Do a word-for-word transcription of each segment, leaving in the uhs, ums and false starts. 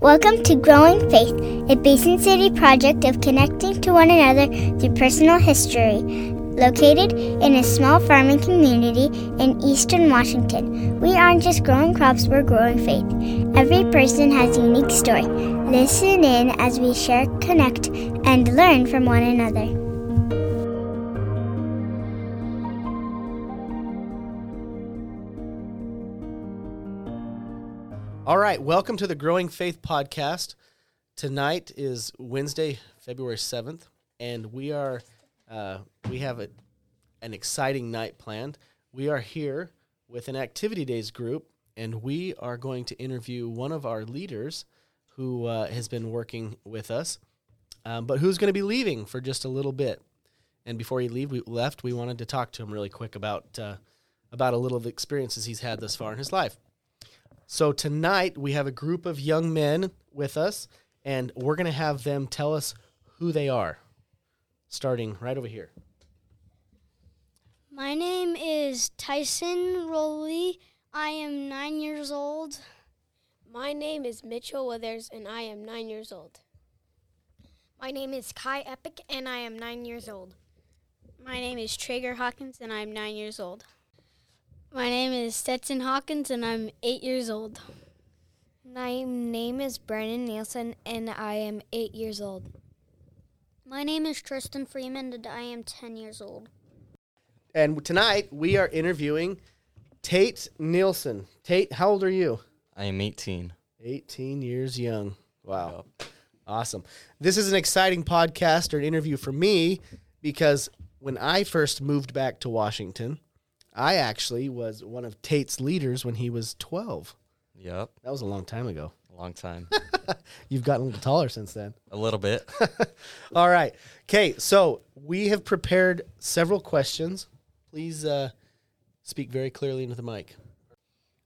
Welcome to Growing Faith, a Basin City project of connecting to one another through personal history. Located in a small farming community in eastern Washington, we aren't just growing crops, we're growing faith. Every person has a unique story. Listen in as we share, connect, and learn from one another. All right, welcome to the Growing Faith podcast. Tonight is Wednesday, February seventh, and we are uh, we have a, an exciting night planned. We are here with an Activity Days group, and we are going to interview one of our leaders who uh, has been working with us, um, but who's going to be leaving for just a little bit. And before he leave, we left, we wanted to talk to him really quick about uh, about a little of the experiences he's had thus far in his life. So tonight we have a group of young men with us, and we're going to have them tell us who they are, starting right over here. My name is Tyson Rowley. I am nine years old. My name is Mitchell Withers, and I am nine years old. My name is Kai Eppich, and I am nine years old. My name is Traeger Hawkins, and I am nine years old. My name is Stetson Hawkins, and I'm eight years old. My name is Brennan Nielson, and I am eight years old. My name is Triston Freeman, and I am ten years old. And tonight, we are interviewing Tate Nielson. Tate, how old are you? I am eighteen. eighteen years young. Wow. Yep. Awesome. This is an exciting podcast or an interview for me, because when I first moved back to Washington, I actually was one of Tate's leaders when he was twelve. Yep. That was a long time ago. A long time. You've gotten a little taller since then. A little bit. All right. Okay, so we have prepared several questions. Please uh, speak very clearly into the mic.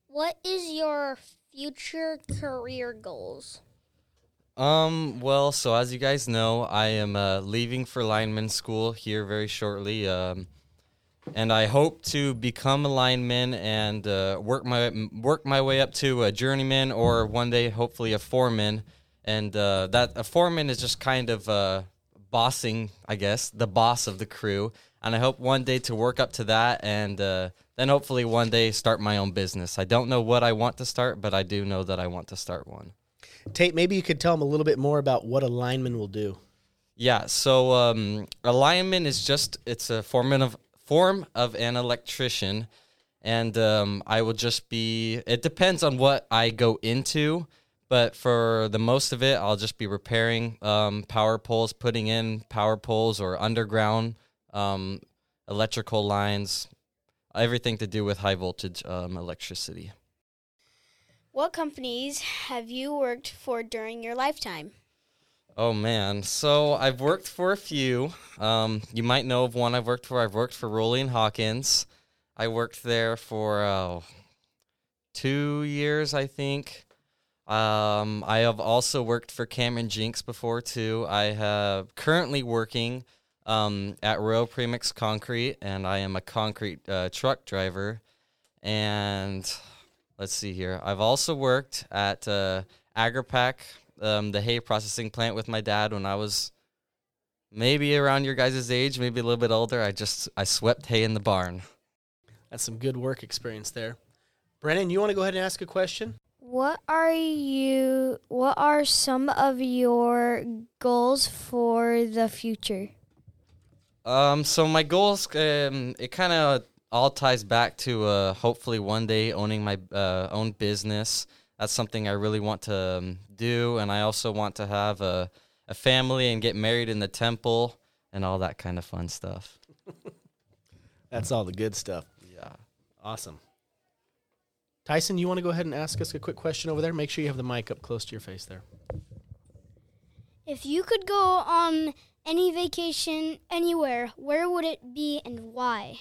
What is your future career goals? Um. Well, so as you guys know, I am uh, leaving for lineman school here very shortly. Um And I hope to become a lineman and uh, work my work my way up to a journeyman, or one day, hopefully, a foreman. And uh, that a foreman is just kind of uh, bossing, I guess, the boss of the crew. And I hope one day to work up to that, and uh, then hopefully one day start my own business. I don't know what I want to start, but I do know that I want to start one. Tate, maybe you could tell them a little bit more about what a lineman will do. Yeah, so um, a lineman is just, it's a foreman of... form of an electrician, and um, I will just be, it depends on what I go into, but for the most of it, I'll just be repairing um, power poles, putting in power poles or underground um, electrical lines, everything to do with high voltage um, electricity. What companies have you worked for during your lifetime? Oh, man. So I've worked for a few. Um, you might know of one I've worked for. I've worked for Rowley and Hawkins. I worked there for uh, two years, I think. Um, I have also worked for Cameron Jinks before, too. I have currently working um, at Royal Premix Concrete, and I am a concrete uh, truck driver. And let's see here. I've also worked at uh, AgriPak. Um, the hay processing plant with my dad when I was maybe around your guys' age, maybe a little bit older. I just, I swept hay in the barn. That's some good work experience there. Brennan, you want to go ahead and ask a question? What are you, what are some of your goals for the future? Um, so my goals, um, it kind of all ties back to uh, hopefully one day owning my uh, own business. That's something I really want to um, do, and I also want to have a, a family and get married in the temple and all that kind of fun stuff. That's all the good stuff. Yeah. Awesome. Tyson, you want to go ahead and ask us a quick question over there? Make sure you have the mic up close to your face there. If you could go on any vacation anywhere, where would it be and why?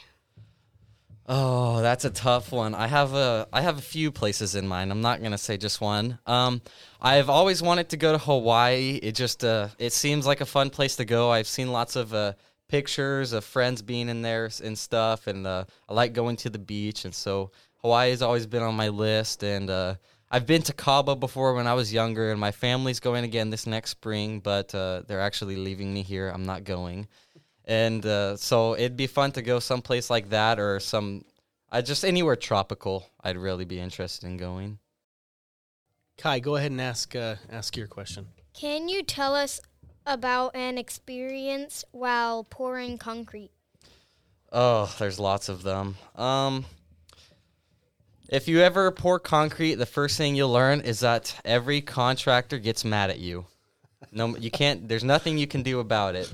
Oh, that's a tough one. I have a I have a few places in mind. I'm not gonna say just one. Um, I've always wanted to go to Hawaii. It just uh, it seems like a fun place to go. I've seen lots of uh, pictures of friends being in there and stuff, and uh, I like going to the beach. And so Hawaii has always been on my list, and uh, I've been to Cabo before when I was younger, and my family's going again this next spring, but uh, they're actually leaving me here. I'm not going. And uh, so it'd be fun to go someplace like that, or some, I just anywhere tropical I'd really be interested in going. Kai, go ahead and ask uh, ask your question. Can you tell us about an experience while pouring concrete? Oh, there's lots of them. Um, if you ever pour concrete, the first thing you'll learn is that every contractor gets mad at you. No, you can't. There's nothing you can do about it.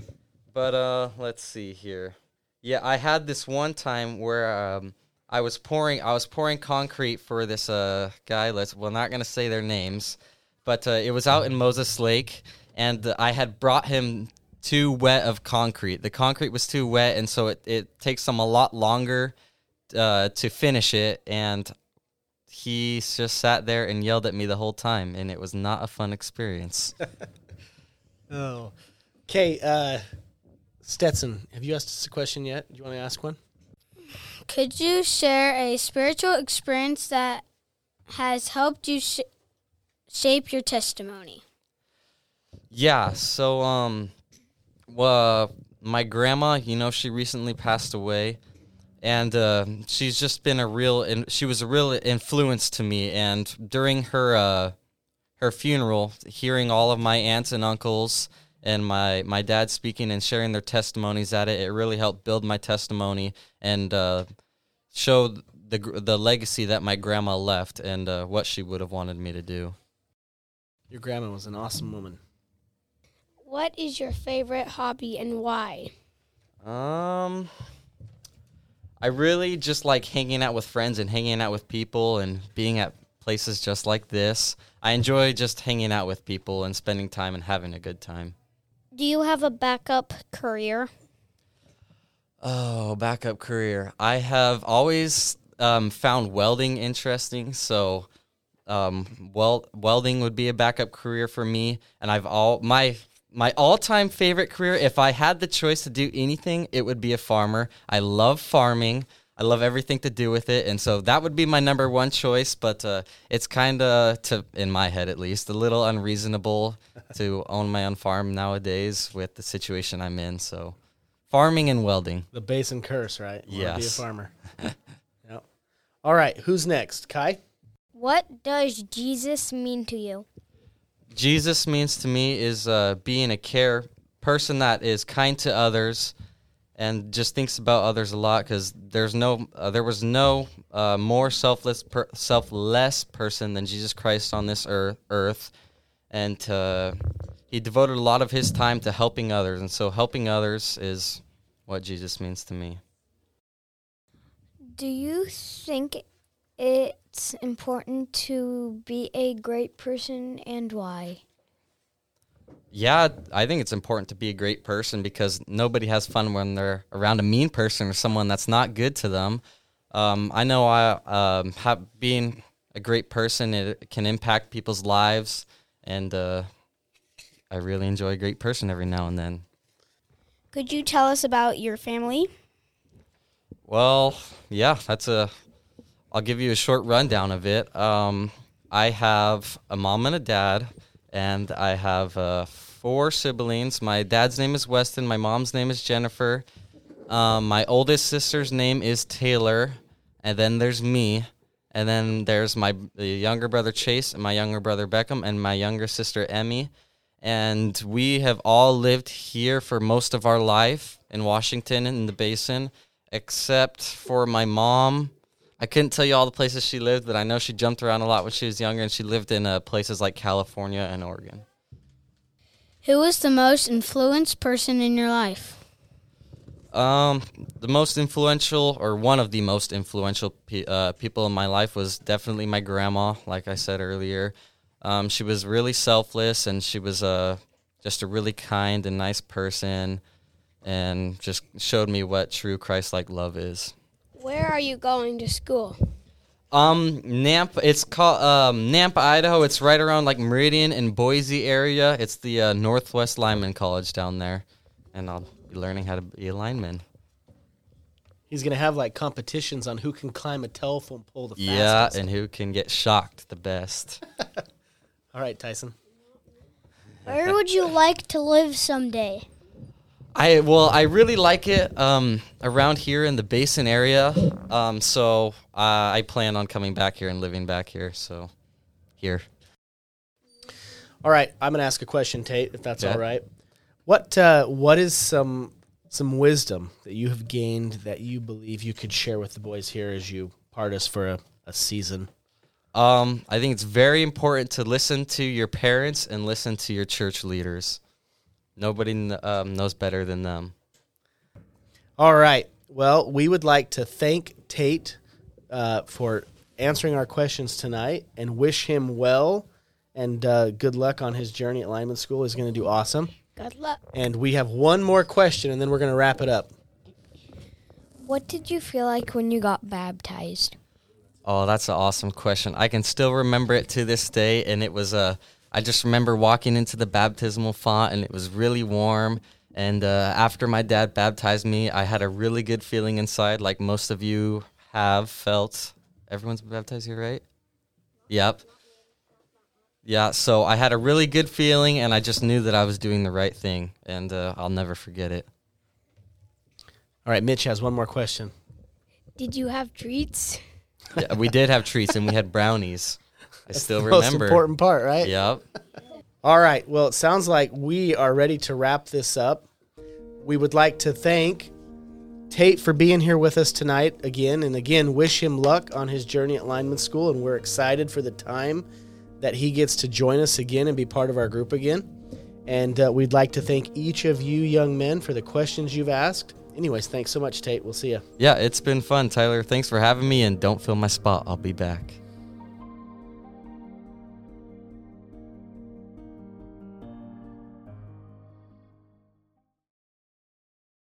But uh, let's see here. Yeah, I had this one time where um, I was pouring. I was pouring concrete for this uh, guy. Let's. Well, not gonna say their names, but uh, it was out in Moses Lake, and uh, I had brought him too wet of concrete. The concrete was too wet, and so it, it takes them a lot longer uh, to finish it. And he just sat there and yelled at me the whole time, and it was not a fun experience. Oh, okay. Uh, Stetson, have you asked us a question yet? Do you want to ask one? Could you share a spiritual experience that has helped you sh- shape your testimony? Yeah. So, um. Well, uh, my grandma, you know, she recently passed away, and uh, she's just been a real, in- she was a real influence to me. And during her uh, her funeral, hearing all of my aunts and uncles and my, my dad speaking and sharing their testimonies at it, it really helped build my testimony and uh, show the the legacy that my grandma left, and uh, what she would have wanted me to do. Your grandma was an awesome woman. What is your favorite hobby and why? Um, I really just like hanging out with friends and hanging out with people and being at places just like this. I enjoy just hanging out with people and spending time and having a good time. Do you have a backup career? Oh, backup career. I have always um, found welding interesting, so um, weld- welding would be a backup career for me. And I've all my... My all-time favorite career, if I had the choice to do anything, it would be a farmer. I love farming. I love everything to do with it, and so that would be my number one choice, but uh, it's kind of, to in my head at least, a little unreasonable to own my own farm nowadays with the situation I'm in, so farming and welding. The Basin curse, right? You yes. Want to be a farmer. Yep. All right, who's next? Kai? What does Jesus mean to you? Jesus means to me is uh, being a care person that is kind to others and just thinks about others a lot, because there's no, uh, there was no uh, more selfless, per- selfless person than Jesus Christ on this earth. earth. And uh, he devoted a lot of his time to helping others. And so helping others is what Jesus means to me. Do you think it's important to be a great person, and why? Yeah, I think it's important to be a great person because nobody has fun when they're around a mean person or someone that's not good to them. Um, I know I um, have, being a great person, it can impact people's lives, and uh, I really enjoy a great person every now and then. Could you tell us about your family? Well, yeah, that's a... I'll give you a short rundown of it. Um, I have a mom and a dad, and I have uh, four siblings. My dad's name is Weston. My mom's name is Jennifer. Um, my oldest sister's name is Taylor, and then there's me, and then there's my the younger brother Chase, and my younger brother Beckham, and my younger sister Emmy. And we have all lived here for most of our life in Washington in the Basin, except for my mom. I couldn't tell you all the places she lived, but I know she jumped around a lot when she was younger, and she lived in uh, places like California and Oregon. Who was the most influenced person in your life? Um, the most influential, or one of the most influential pe- uh, people in my life was definitely my grandma, like I said earlier. Um, she was really selfless, and she was uh, just a really kind and nice person, and just showed me what true Christ-like love is. Where are you going to school? Um, Nampa. It's called um, Nampa, Idaho. It's right around like Meridian and Boise area. It's the uh, Northwest Lineman College down there, and I'll be learning how to be a lineman. He's going to have, like, competitions on who can climb a telephone pole the fastest. Yeah, and who can get shocked the best. All right, Tyson. Where would you like to live someday? I Well, I really like it um, around here in the Basin area, um, so uh, I plan on coming back here and living back here, so here. All right, I'm going to ask a question, Tate, if that's yeah. all right. What uh, What is some... some wisdom that you have gained that you believe you could share with the boys here as you part us for a, a season? Um, I think it's very important to listen to your parents and listen to your church leaders. Nobody um, knows better than them. All right. Well, we would like to thank Tate uh, for answering our questions tonight and wish him well and uh, good luck on his journey at Lineman School. He's going to do awesome. Good luck. And we have one more question, and then we're going to wrap it up. What did you feel like when you got baptized? Oh, that's an awesome question. I can still remember it to this day, and it was uh, I just remember walking into the baptismal font, and it was really warm. And uh, after my dad baptized me, I had a really good feeling inside, like most of you have felt. Everyone's baptized here, right? Yep. Yeah, so I had a really good feeling, and I just knew that I was doing the right thing, and uh, I'll never forget it. All right, Mitch has one more question. Did you have treats? Yeah, we did have treats, and we had brownies. I That's still the remember. Most important part, right? Yep. All right, well, it sounds like we are ready to wrap this up. We would like to thank Tate for being here with us tonight again, and again, wish him luck on his journey at Lineman School, and we're excited for the time that he gets to join us again and be part of our group again. And uh, we'd like to thank each of you young men for the questions you've asked. Anyways, thanks so much, Tate. We'll see you. Yeah, it's been fun, Tyler. Thanks for having me, and don't fill my spot. I'll be back.